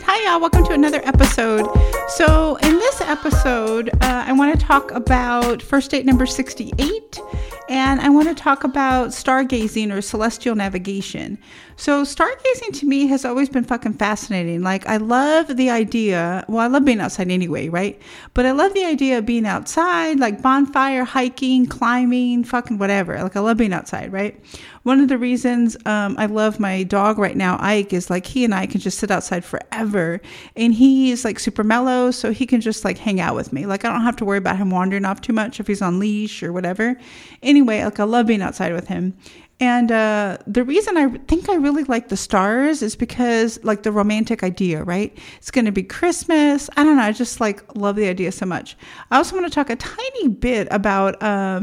right, hi y'all, welcome to another episode. So in this episode, I want to talk about first date number 68, and I want to talk about stargazing or celestial navigation. So stargazing to me has always been fucking fascinating. Like, I love the idea, well, I love being outside anyway, right? But I love the idea of being outside, like bonfire, hiking, climbing, fucking whatever. Like, I love being outside, right? One of the reasons I love my dog right now, Ike, is like he and I can just sit outside forever, and he's like super mellow, so he can just like hang out with me. Like, I don't have to worry about him wandering off too much if he's on leash or whatever. Anyway, like, I love being outside with him. And the reason I think I really like the stars is because, like, the romantic idea, right? It's going to be Christmas. I don't know. I just, like, love the idea so much. I also want to talk a tiny bit about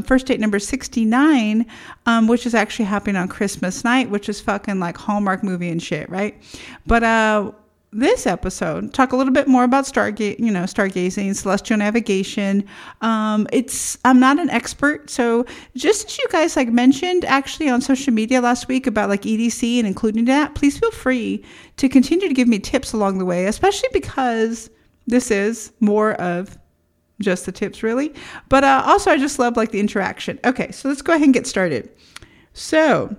first date number 69, which is actually happening on Christmas night, which is fucking, like, Hallmark movie and shit, right? But this episode, talk a little bit more about stargazing, celestial navigation. I'm not an expert, so just as you guys like mentioned actually on social media last week about like EDC and including that, please feel free to continue to give me tips along the way, especially because this is more of just the tips really. But also I just love like the interaction. Okay, so let's go ahead and get started. So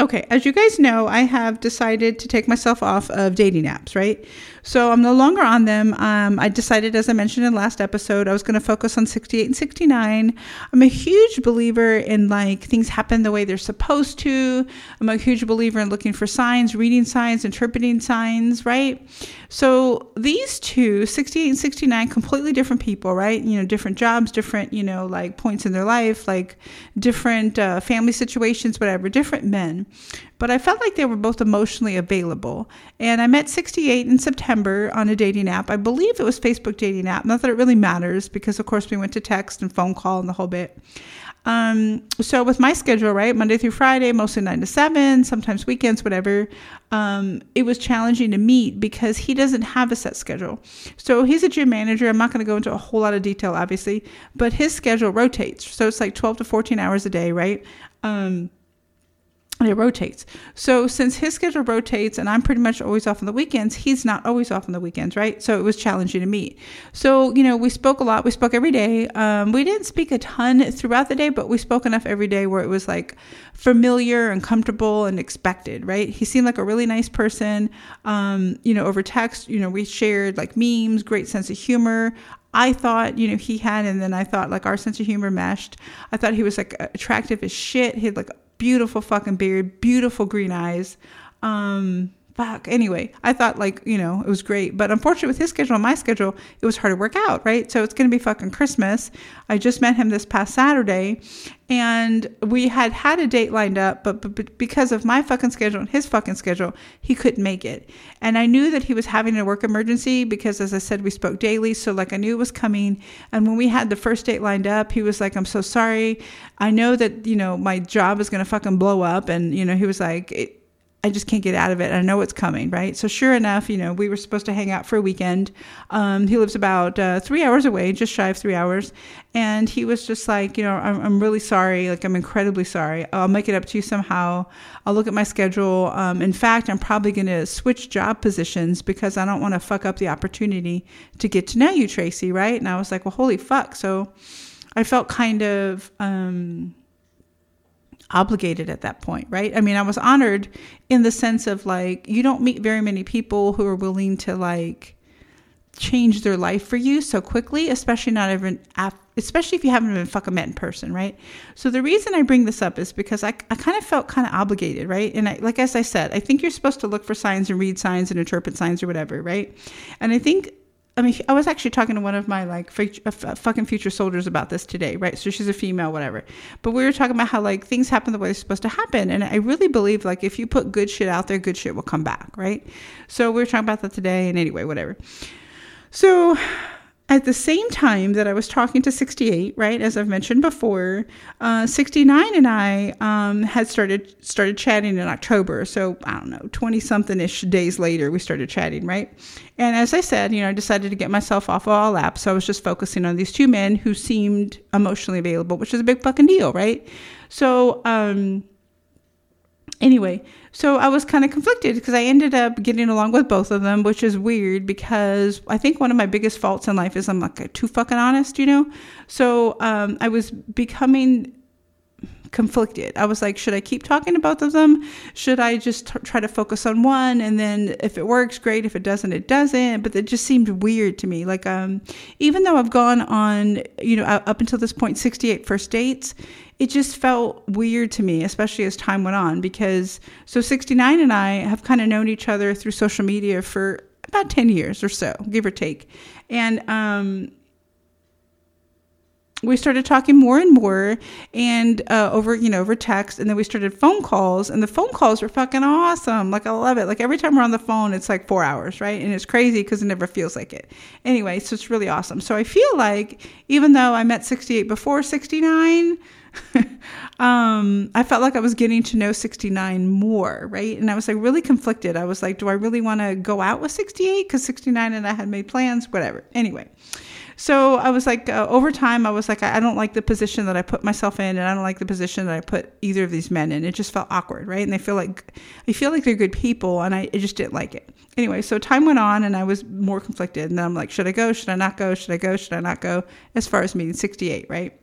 okay, as you guys know, I have decided to take myself off of dating apps, right? So I'm no longer on them. I decided, as I mentioned in the last episode, I was going to focus on 68 and 69. I'm a huge believer in like things happen the way they're supposed to. I'm a huge believer in looking for signs, reading signs, interpreting signs, right? So these two, 68 and 69, completely different people, right? You know, different jobs, different, you know, like points in their life, like different family situations, whatever, different men. But I felt like they were both emotionally available. And I met 68 in September on a dating app. I believe it was Facebook dating app. Not that it really matters because, of course, we went to text and phone call and the whole bit. So with my schedule, right, Monday through Friday, mostly 9 to 7, sometimes weekends, whatever, it was challenging to meet because he doesn't have a set schedule. So he's a gym manager. I'm not going to go into a whole lot of detail, obviously, but his schedule rotates. So it's like 12 to 14 hours a day, right? It rotates. So since his schedule rotates and I'm pretty much always off on the weekends, he's not always off on the weekends, right? So it was challenging to meet. So, you know, we spoke a lot. We spoke every day. We didn't speak a ton throughout the day, but we spoke enough every day where it was like familiar and comfortable and expected, right? He seemed like a really nice person. You know, over text, you know, we shared like memes, great sense of humor. I thought, you know, he had, and then I thought like our sense of humor meshed. I thought he was like attractive as shit. He had like beautiful fucking beard, beautiful green eyes. Anyway, I thought like, you know, it was great, but unfortunately with his schedule and my schedule, it was hard to work out, right? So it's going to be fucking Christmas. I just met him this past Saturday and we had a date lined up, but because of my fucking schedule and his fucking schedule, he couldn't make it. And I knew that he was having a work emergency because, as I said, we spoke daily. So like I knew it was coming. And when we had the first date lined up, he was like, I'm so sorry. I know that, you know, my job is going to fucking blow up. And, you know, he was like, I just can't get out of it. I know it's coming, right? So sure enough, you know, we were supposed to hang out for a weekend. He lives about 3 hours away, just shy of 3 hours. And he was just like, you know, I'm really sorry. Like, I'm incredibly sorry. I'll make it up to you somehow. I'll look at my schedule. In fact, I'm probably going to switch job positions because I don't want to fuck up the opportunity to get to know you, Tracy, right? And I was like, well, holy fuck. So I felt kind of obligated at that point, right? I mean, I was honored in the sense of like, you don't meet very many people who are willing to like change their life for you so quickly, especially if you haven't even fucking met in person, right? So the reason I bring this up is because I kind of felt kind of obligated, right? And like as I said, I think you're supposed to look for signs and read signs and interpret signs or whatever, right? And I was actually talking to one of my like fucking future soldiers about this today, right? So she's a female, whatever. But we were talking about how like things happen the way they're supposed to happen. And I really believe like if you put good shit out there, good shit will come back, right? So we were talking about that today, and anyway, whatever. So at the same time that I was talking to 68, right, as I've mentioned before, 69 and I had started chatting in October. So, I don't know, 20-something-ish days later, we started chatting, right? And as I said, you know, I decided to get myself off of all apps. So I was just focusing on these two men who seemed emotionally available, which is a big fucking deal, right? So Anyway, so I was kind of conflicted because I ended up getting along with both of them, which is weird because I think one of my biggest faults in life is I'm like too fucking honest, you know? So I was becoming conflicted. I was like, should I keep talking to both of them? Should I just try to focus on one? And then if it works, great. If it doesn't, it doesn't. But it just seemed weird to me. Like, even though I've gone on, you know, up until this point, 68 first dates, it just felt weird to me, especially as time went on, because so 69 and I have kind of known each other through social media for about 10 years or so, give or take. And, we started talking more and more and over text. And then we started phone calls, and the phone calls were fucking awesome. Like, I love it. Like, every time we're on the phone, it's like 4 hours, right? And it's crazy because it never feels like it. Anyway, so it's really awesome. So I feel like even though I met 68 before 69, I felt like I was getting to know 69 more, right? And I was like really conflicted. I was like, do I really want to go out with 68? Because 69 and I had made plans, whatever. Anyway. So I was like, over time, I was like, I don't like the position that I put myself in, and I don't like the position that I put either of these men in. It just felt awkward, right? And I feel like they're good people, and I just didn't like it. Anyway, so time went on, and I was more conflicted. And then I'm like, should I go? Should I not go? Should I go? Should I not go? As far as meeting 68, right?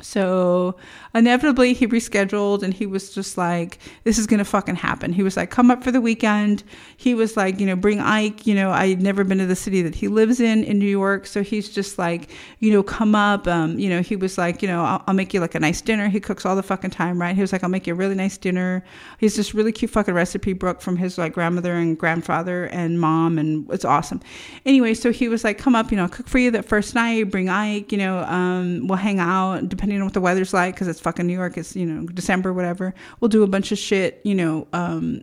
So inevitably he rescheduled, and he was just like, this is going to fucking happen. He was like, come up for the weekend. He was like, you know, bring Ike. You know, I'd never been to the city that he lives in New York. So he's just like, you know, come up. You know, he was like, you know, I'll make you like a nice dinner. He cooks all the fucking time, right? He was like, I'll make you a really nice dinner. He's this really cute fucking recipe book from his like grandmother and grandfather and mom. And it's awesome. Anyway, so he was like, come up, you know, I'll cook for you that first night, bring Ike, you know, we'll hang out depending on what the weather's like, because it's fucking New York, it's, you know, December, whatever. We'll do a bunch of shit, you know,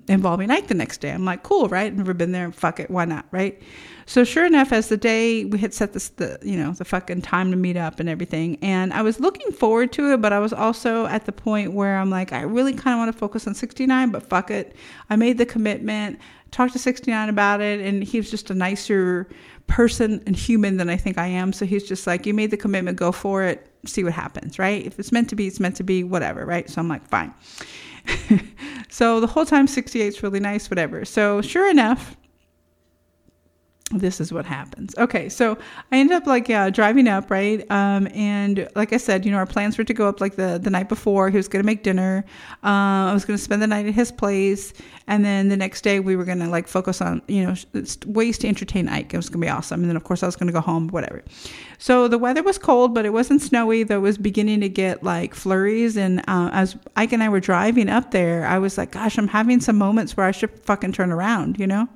involving Ike the next day. I'm like, cool, right? I've never been there. Fuck it. Why not? Right? So sure enough, as the day we had set the fucking time to meet up and everything. And I was looking forward to it, but I was also at the point where I'm like, I really kind of want to focus on 69, but fuck it. I made the commitment, talked to 69 about it. And he was just a nicer person and human than I think I am. So he's just like, you made the commitment, go for it. See what happens, right? If it's meant to be, it's meant to be, whatever, right? So I'm like, fine. So the whole time, 68's really nice, whatever. So sure enough, this is what happens. Okay, so I ended up like driving up, right? And like I said, you know, our plans were to go up like the night before. He was going to make dinner. I was going to spend the night at his place. And then the next day we were going to like focus on, you know, ways to entertain Ike. It was going to be awesome. And then of course I was going to go home, whatever. So the weather was cold, but it wasn't snowy, though it was beginning to get like flurries. And as Ike and I were driving up there, I was like, gosh, I'm having some moments where I should fucking turn around, you know?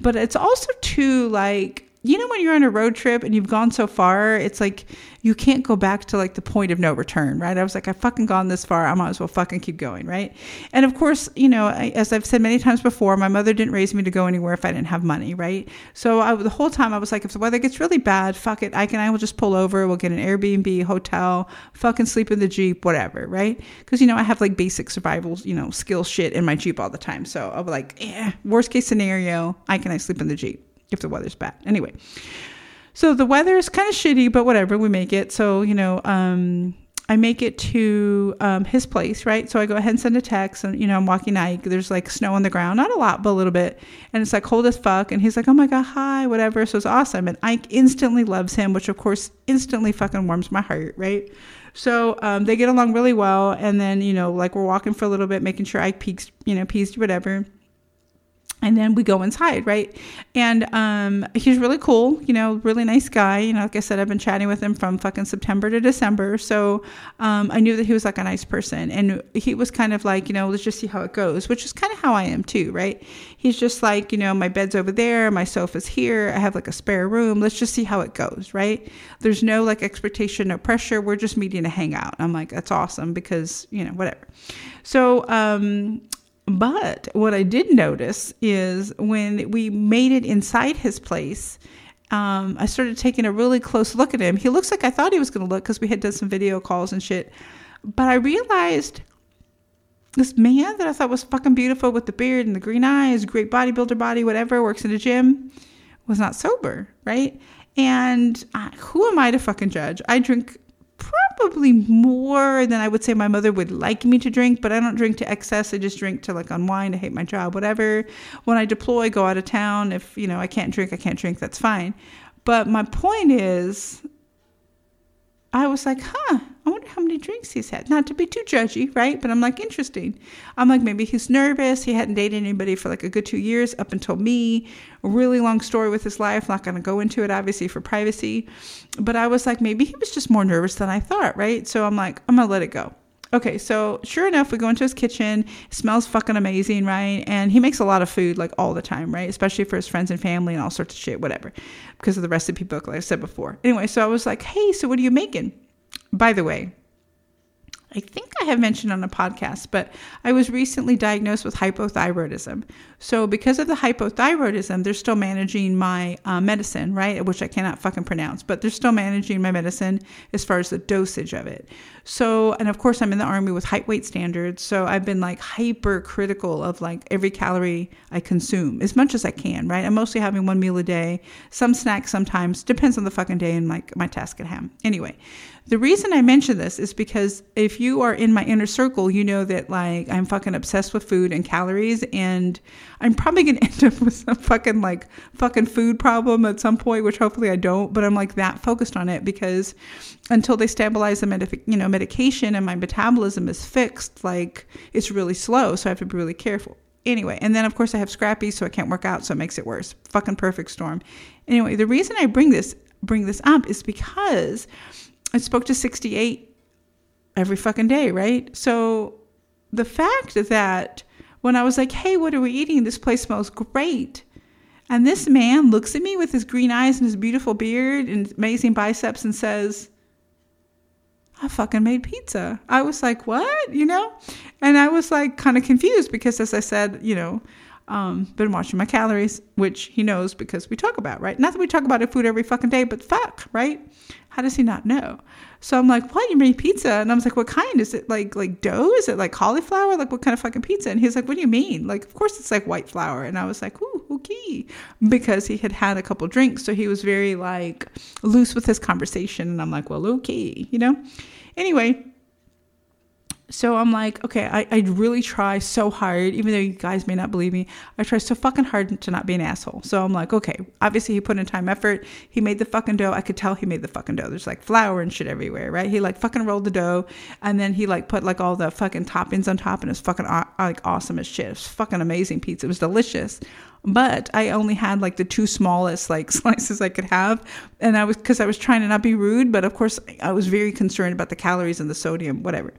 But it's also too, like, you know, when you're on a road trip and you've gone so far, it's like you can't go back to like the point of no return, right? I was like, I've fucking gone this far. I might as well fucking keep going, right? And of course, you know, as I've said many times before, my mother didn't raise me to go anywhere if I didn't have money, right? So the whole time I was like, if the weather gets really bad, fuck it. Ike and I will just pull over. We'll get an Airbnb, hotel, fucking sleep in the Jeep, whatever, right? Because, you know, I have like basic survival, you know, skill shit in my Jeep all the time. So I was like, worst case scenario, Ike and I sleep in the Jeep. If the weather's bad. Anyway, so the weather is kind of shitty, but whatever, we make it. So, you know, I make it to his place, right? So I go ahead and send a text, and, you know, I'm walking Ike. There's like snow on the ground, not a lot, but a little bit. And it's like cold as fuck. And he's like, oh my God, hi, whatever. So it's awesome. And Ike instantly loves him, which of course instantly fucking warms my heart, right? So they get along really well. And then, you know, like we're walking for a little bit, making sure Ike peaks, you know, pees, whatever. And then we go inside, right? And he's really cool, you know, really nice guy. You know, like I said, I've been chatting with him from fucking September to December. So I knew that he was like a nice person. And he was kind of like, you know, let's just see how it goes, which is kind of how I am too, right? He's just like, you know, my bed's over there. My sofa's here. I have like a spare room. Let's just see how it goes, right? There's no like expectation, no pressure. We're just meeting to hang out. I'm like, that's awesome because, you know, whatever. So, but what I did notice is when we made it inside his place, I started taking a really close look at him. He looks like I thought he was going to look because we had done some video calls and shit. But I realized this man that I thought was fucking beautiful with the beard and the green eyes, great bodybuilder body, whatever, works in a gym, was not sober, right? And who am I to fucking judge? I drink probably more than I would say my mother would like me to drink, but I don't drink to excess. I just drink to like unwind. I hate my job, whatever. When I deploy, go out of town, if, you know, I can't drink. That's fine. But my point is, I was like, I wonder how many drinks he's had. Not to be too judgy, right? But I'm like, interesting. I'm like, maybe he's nervous. He hadn't dated anybody for like a good 2 years up until me. A really long story with his life. Not going to go into it, obviously, for privacy. But I was like, maybe he was just more nervous than I thought, right? So I'm like, I'm going to let it go. Okay, so sure enough, we go into his kitchen. It smells fucking amazing, right? And he makes a lot of food, like, all the time, right? Especially for his friends and family and all sorts of shit, whatever. Because of the recipe book, like I said before. Anyway, so I was like, hey, so what are you making? By the way, I think I have mentioned on a podcast, but I was recently diagnosed with hypothyroidism. So because of the hypothyroidism, they're still managing my medicine, right? Which I cannot fucking pronounce, but they're still managing my medicine as far as the dosage of it. So, and of course I'm in the Army with height weight standards. So I've been like hypercritical of like every calorie I consume as much as I can, right? I'm mostly having one meal a day, some snacks sometimes, depends on the fucking day and my task at hand. Anyway, the reason I mention this is because if you are in my inner circle, you know that like I'm fucking obsessed with food and calories, and I'm probably going to end up with some fucking like fucking food problem at some point, which hopefully I don't, but I'm like that focused on it because until they stabilize the medication and my metabolism is fixed, like it's really slow. So I have to be really careful. Anyway, and then of course I have scrappy, so I can't work out. So it makes it worse. Fucking perfect storm. Anyway, the reason I bring this up is because I spoke to 68 every fucking day, right? So the fact that when I was like, hey, what are we eating? This place smells great. And this man looks at me with his green eyes and his beautiful beard and amazing biceps and says, I fucking made pizza. I was like, what? You know? And I was like kind of confused because, as I said, you know, been watching my calories, which he knows because we talk about, right? Not that we talk about food every fucking day, but fuck, right? How does he not know? So I'm like, what? You made pizza? And I was like, what kind? Is it like dough? Is it like cauliflower? Like what kind of fucking pizza? And he's like, what do you mean? Like, of course it's like white flour. And I was like, ooh, okay. Because he had a couple drinks. So he was very like loose with his conversation. And I'm like, well, okay, you know? Anyway, so I'm like, okay, I really try so hard, even though you guys may not believe me, I try so fucking hard to not be an asshole. So I'm like, okay, obviously he put in time, effort. He made the fucking dough. I could tell he made the fucking dough. There's like flour and shit everywhere, right? He like fucking rolled the dough and then he like put like all the fucking toppings on top and it's fucking like awesome as shit. It's fucking amazing pizza. It was delicious. But I only had like the two smallest like slices I could have. And because I was trying to not be rude, but of course I was very concerned about the calories and the sodium, whatever.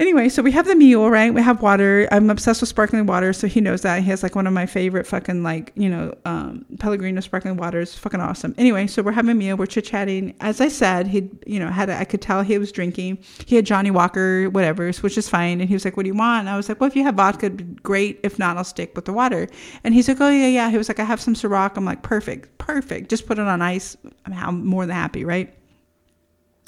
Anyway, so we have the meal, right? We have water. I'm obsessed with sparkling water, so he knows that. He has like one of my favorite fucking like, you know, Pellegrino sparkling water. It's fucking awesome. Anyway, so we're having a meal. We're chit-chatting. As I said, he, you know, I could tell he was drinking. He had Johnny Walker, whatever, which is fine. And he was like, what do you want? And I was like, well, if you have vodka, it'd be great. If not, I'll stick with the water. And he's like, oh, yeah, yeah. He was like, I have some Ciroc. I'm like, perfect, perfect. Just put it on ice. I'm more than happy, right?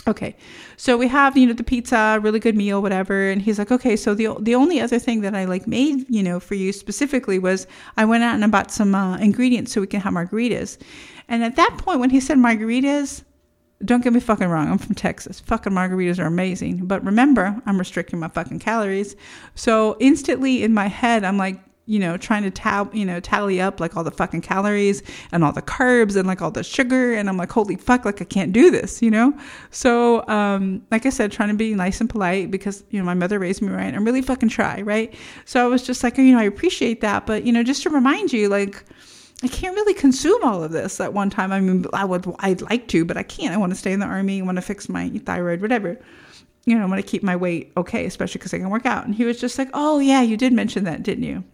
Okay, so we have, you know, the pizza, really good meal, whatever. And he's like, okay, so the only other thing that I like made, you know, for you specifically was I went out and I bought some ingredients so we can have margaritas. And at that point, when he said margaritas, don't get me fucking wrong, I'm from Texas. Fucking margaritas are amazing. But remember, I'm restricting my fucking calories. So instantly in my head, I'm like, you know, trying to tally up like all the fucking calories and all the carbs and like all the sugar. And I'm like, holy fuck, like I can't do this, you know? So, like I said, trying to be nice and polite because, you know, my mother raised me right. I'm really fucking try, right? So I was just like, you know, I appreciate that. But, you know, just to remind you, like, I can't really consume all of this at one time. I mean, I'd like to, but I can't. I want to stay in the Army. I want to fix my thyroid, whatever. You know, I want to keep my weight okay, especially because I can work out. And he was just like, oh yeah, you did mention that, didn't you?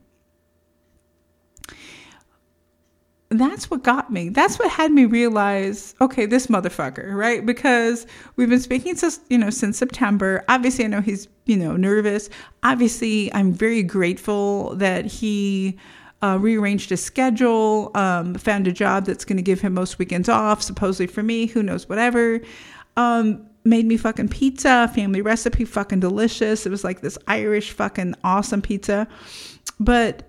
That's what got me. That's what had me realize, okay, this motherfucker, right? Because we've been speaking since September. Obviously, I know he's, you know, nervous. Obviously, I'm very grateful that he rearranged his schedule, found a job that's going to give him most weekends off, supposedly for me, who knows, whatever. Made me fucking pizza, family recipe, fucking delicious. It was like this Irish fucking awesome pizza. But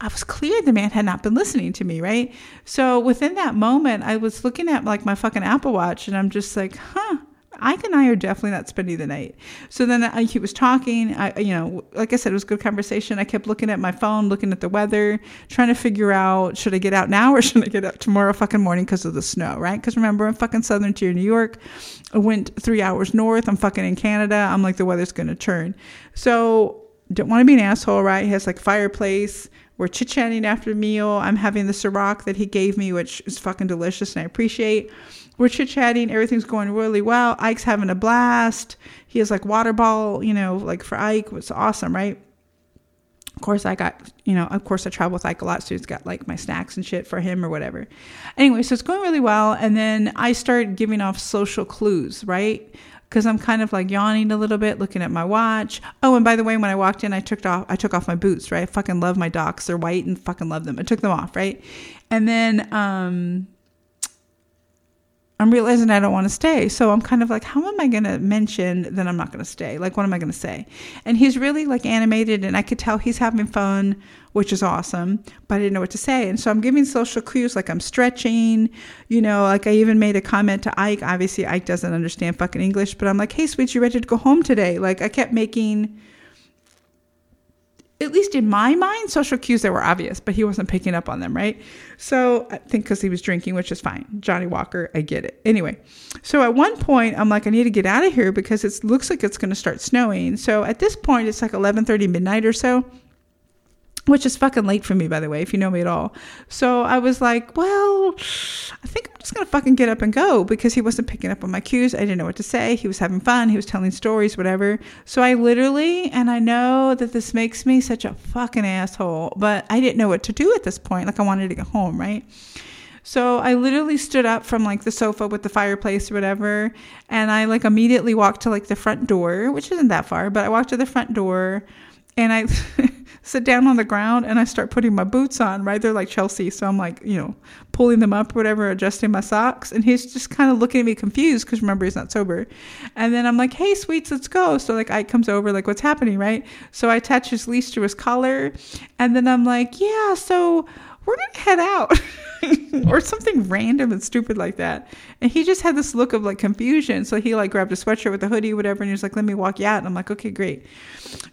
I was clear the man had not been listening to me, right? So within that moment, I was looking at like my fucking Apple Watch and I'm just like, huh, Ike and I are definitely not spending the night. So then he was talking. Like I said, it was a good conversation. I kept looking at my phone, looking at the weather, trying to figure out, should I get out now or should I get out tomorrow fucking morning because of the snow, right? Because remember, I'm fucking southern tier New York. I went 3 hours north. I'm fucking in Canada. I'm like, the weather's going to turn. So don't want to be an asshole, right? He has like fireplace. We're chit-chatting after the meal. I'm having the Ciroc that he gave me, which is fucking delicious and I appreciate. We're chit-chatting. Everything's going really well. Ike's having a blast. He has like water ball, like for Ike. It's awesome, right? Of course, I travel with Ike a lot. So he's got like my snacks and shit for him or whatever. Anyway, so it's going really well. And then I start giving off social clues, right? Because I'm kind of like yawning a little bit, looking at my watch. Oh, and by the way, when I walked in, I took off my boots, right? I fucking love my Docs. They're white and fucking love them. I took them off, right? And then I'm realizing I don't want to stay. So I'm kind of like, how am I going to mention that I'm not going to stay? Like, what am I going to say? And he's really like animated and I could tell he's having fun, which is awesome, but I didn't know what to say. And so I'm giving social clues, like I'm stretching, like I even made a comment to Ike. Obviously, Ike doesn't understand fucking English, but I'm like, hey, sweet, you ready to go home today? Like I kept making, at least in my mind, social cues that were obvious, but he wasn't picking up on them, right? So I think because he was drinking, which is fine. Johnny Walker, I get it. Anyway, so at one point, I'm like, I need to get out of here because it looks like it's going to start snowing. So at this point, it's like 11:30 midnight or so, which is fucking late for me, by the way, if you know me at all. So I was like, well, I think I'm just going to fucking get up and go because he wasn't picking up on my cues. I didn't know what to say. He was having fun. He was telling stories, whatever. So I literally, and I know that this makes me such a fucking asshole, but I didn't know what to do at this point. Like I wanted to get home, right? So I literally stood up from like the sofa with the fireplace or whatever. And I like immediately walked to like the front door, which isn't that far, but I walked to the front door and I sit down on the ground and I start putting my boots on, right? They're like Chelsea. So I'm like, pulling them up or whatever, adjusting my socks. And he's just kind of looking at me confused because remember, he's not sober. And then I'm like, hey, sweets, let's go. So like Ike comes over, like what's happening, right? So I attach his leash to his collar. And then I'm like, yeah, so we're going to head out or something random and stupid like that. And he just had this look of like confusion. So he like grabbed a sweatshirt with a hoodie, whatever. And he was like, let me walk you out. And I'm like, okay, great.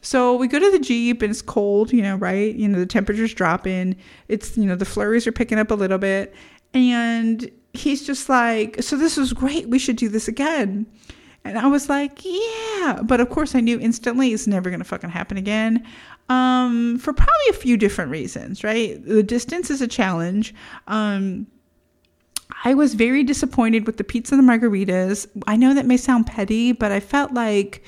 So we go to the Jeep and it's cold, right? The temperature's dropping. It's, the flurries are picking up a little bit. And he's just like, so this was great. We should do this again. And I was like, yeah. But of course I knew instantly it's never going to fucking happen again. For probably a few different reasons, right? The distance is a challenge. I was very disappointed with the pizza and the margaritas. I know that may sound petty, but I felt like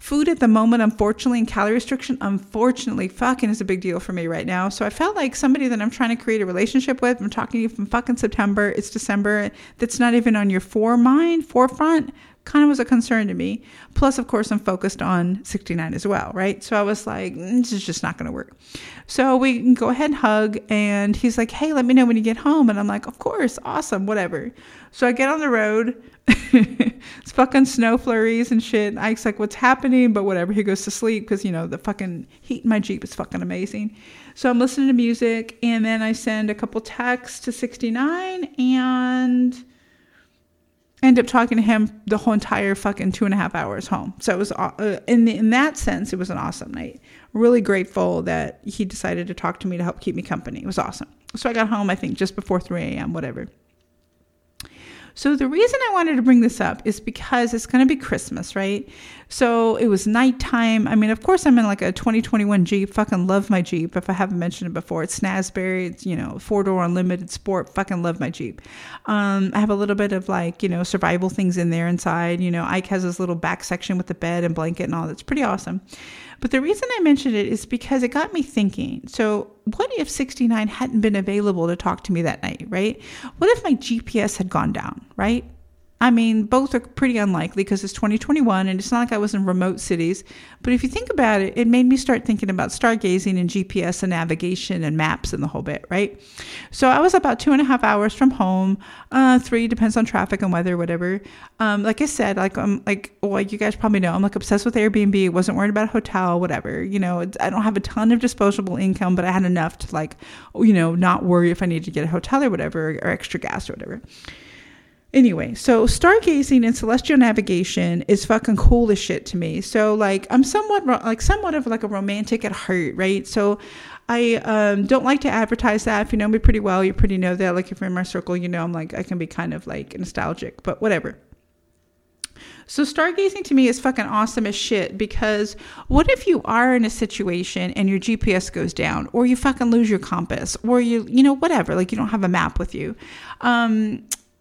food at the moment, unfortunately, and calorie restriction, unfortunately, fucking is a big deal for me right now. So I felt like somebody that I'm trying to create a relationship with, I'm talking to you from fucking September, it's December, that's not even on your forefront, kind of was a concern to me. Plus, of course, I'm focused on 69 as well, right? So I was like, this is just not going to work. So we can go ahead and hug. And he's like, hey, let me know when you get home. And I'm like, of course, awesome, whatever. So I get on the road. It's fucking snow flurries and shit. And Ike's like, what's happening? But whatever, he goes to sleep because, the fucking heat in my Jeep is fucking amazing. So I'm listening to music. And then I send a couple texts to 69 and end up talking to him the whole entire fucking 2.5 hours home. So it was in that sense, it was an awesome night. Really grateful that he decided to talk to me to help keep me company. It was awesome. So I got home, I think, just before 3 a.m., whatever. So the reason I wanted to bring this up is because it's going to be Christmas, right? So it was nighttime. I mean, of course, I'm in like a 2021 Jeep. Fucking love my Jeep. If I haven't mentioned it before, it's Snazberry. It's, four-door unlimited sport. Fucking love my Jeep. I have a little bit of like, survival things in there inside. Ike has this little back section with the bed and blanket and all. That's pretty awesome. But the reason I mentioned it is because it got me thinking. So what if 69 hadn't been available to talk to me that night, right? What if my GPS had gone down, right? I mean, both are pretty unlikely because it's 2021 and it's not like I was in remote cities. But if you think about it, it made me start thinking about stargazing and GPS and navigation and maps and the whole bit, right? So I was about 2.5 hours from home, 3, depends on traffic and weather, whatever. Like I said, you guys probably know, I'm like obsessed with Airbnb, wasn't worried about a hotel, whatever. I don't have a ton of disposable income, but I had enough to not worry if I needed to get a hotel or whatever, or extra gas or whatever. Anyway, so stargazing and celestial navigation is fucking cool as shit to me. So like I'm somewhat of a romantic at heart, right? So I don't like to advertise that. If you know me pretty well, you pretty know that. Like if you're in my circle, you know I'm like I can be kind of like nostalgic, but whatever. So stargazing to me is fucking awesome as shit, because what if you are in a situation and your GPS goes down, or you fucking lose your compass, or you know, whatever, like you don't have a map with you.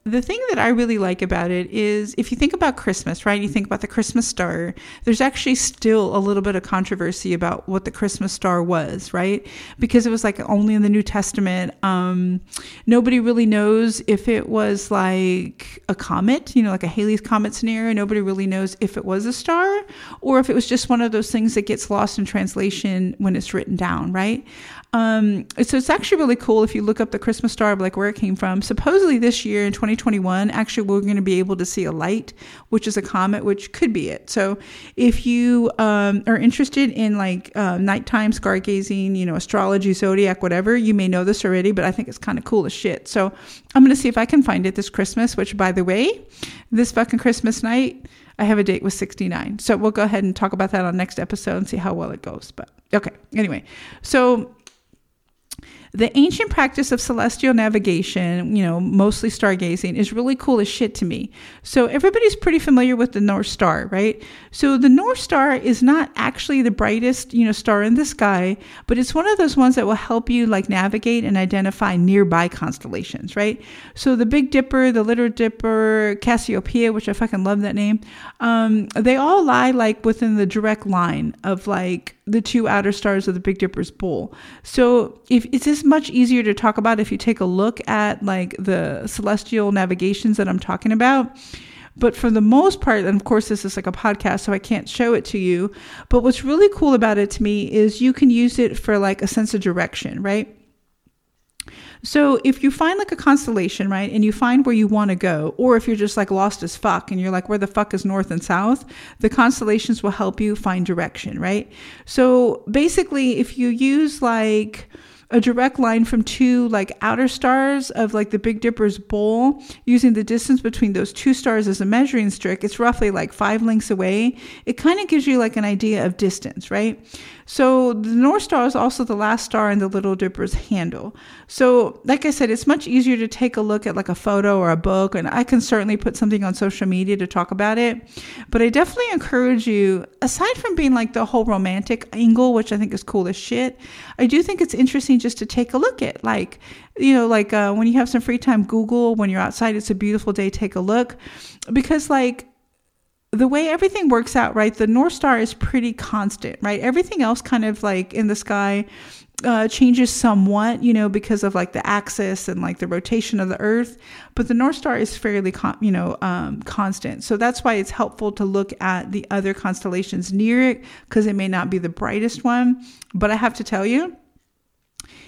The thing that I really like about it is, if you think about Christmas, right, you think about the Christmas star, there's actually still a little bit of controversy about what the Christmas star was, right? Because it was like only in the New Testament. Nobody really knows if it was like a comet, you know, like a Halley's Comet scenario. Nobody really knows if it was a star or if it was just one of those things that gets lost in translation when it's written down, right? So it's actually really cool if you look up the Christmas star, like where it came from. Supposedly this year in 2021, actually, we're going to be able to see a light, which is a comet, which could be it. So if you are interested in like nighttime stargazing, you know, astrology, zodiac, whatever, you may know this already, but I think it's kind of cool as shit. So I'm going to see if I can find it this Christmas, which by the way, this fucking Christmas night, I have a date with 69. So we'll go ahead and talk about that on next episode and see how well it goes. But okay, anyway, so the ancient practice of celestial navigation, you know, mostly stargazing, is really cool as shit to me. So everybody's pretty familiar with the North Star, right? So the North Star is not actually the brightest, you know, star in the sky, but it's one of those ones that will help you like navigate and identify nearby constellations, right? So the Big Dipper, the Little Dipper, Cassiopeia, which I fucking love that name, they all lie like within the direct line of like the two outer stars of the Big Dipper's bowl. So if it's just much easier to talk about if you take a look at like the celestial navigations that I'm talking about. But for the most part, and of course this is like a podcast, so I can't show it to you, but what's really cool about it to me is you can use it for like a sense of direction, right? So if you find like a constellation, right, and you find where you want to go, or if you're just like lost as fuck and you're like, where the fuck is north and south, the constellations will help you find direction, right? So basically if you use like a direct line from two like outer stars of like the Big Dipper's bowl, using the distance between those two stars as a measuring stick, it's roughly like 5 lengths away. It kind of gives you like an idea of distance, right? So the North Star is also the last star in the Little Dipper's handle. So like I said, it's much easier to take a look at like a photo or a book, and I can certainly put something on social media to talk about it. But I definitely encourage you, aside from being like the whole romantic angle, which I think is cool as shit, I do think it's interesting just to take a look at, like, you know, like when you have some free time, Google, when you're outside, it's a beautiful day, take a look. Because like the way everything works out, right, the North Star is pretty constant, right? Everything else kind of like in the sky changes somewhat, you know, because of like the axis and like the rotation of the earth. But the North Star is fairly, constant. So that's why it's helpful to look at the other constellations near it, because it may not be the brightest one. But I have to tell you,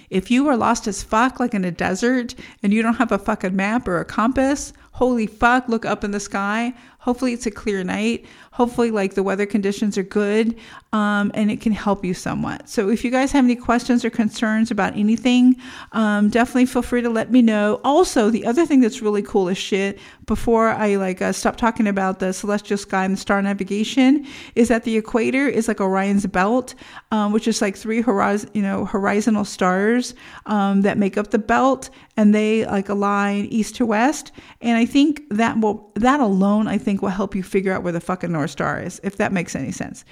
if you are lost as fuck, like in a desert, and you don't have a fucking map or a compass, holy fuck, look up in the sky. Hopefully it's a clear night. Hopefully like the weather conditions are good, and it can help you somewhat. So if you guys have any questions or concerns about anything, definitely feel free to let me know. Also, the other thing that's really cool as shit, before I like stop talking about the celestial sky and the star navigation, is that the equator is like Orion's belt, which is like three horizontal stars that make up the belt, and they like align east to west. And I think that alone will help you figure out where the fucking North Star is, if that makes any sense.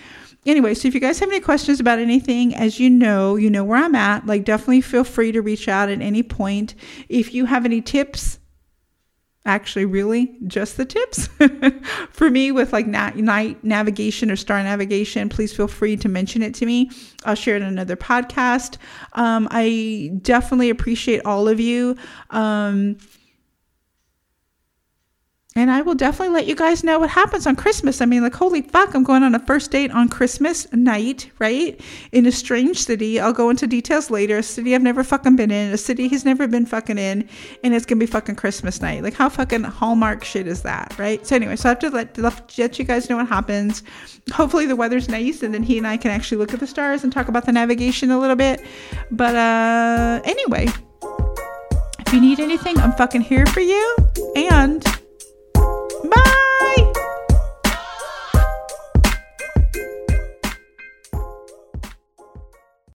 Anyway, so if you guys have any questions about anything, as you know where I'm at, like definitely feel free to reach out at any point. If you have any tips, actually really just the tips for me with like night navigation or star navigation, please feel free to mention it to me. I'll share it in another podcast. I definitely appreciate all of you. And I will definitely let you guys know what happens on Christmas. I mean, like, holy fuck, I'm going on a first date on Christmas night, right? In a strange city. I'll go into details later. A city I've never fucking been in. A city he's never been fucking in. And it's going to be fucking Christmas night. Like, how fucking Hallmark shit is that, right? So anyway, so I have to let you guys know what happens. Hopefully the weather's nice, and then he and I can actually look at the stars and talk about the navigation a little bit. But anyway, if you need anything, I'm fucking here for you. And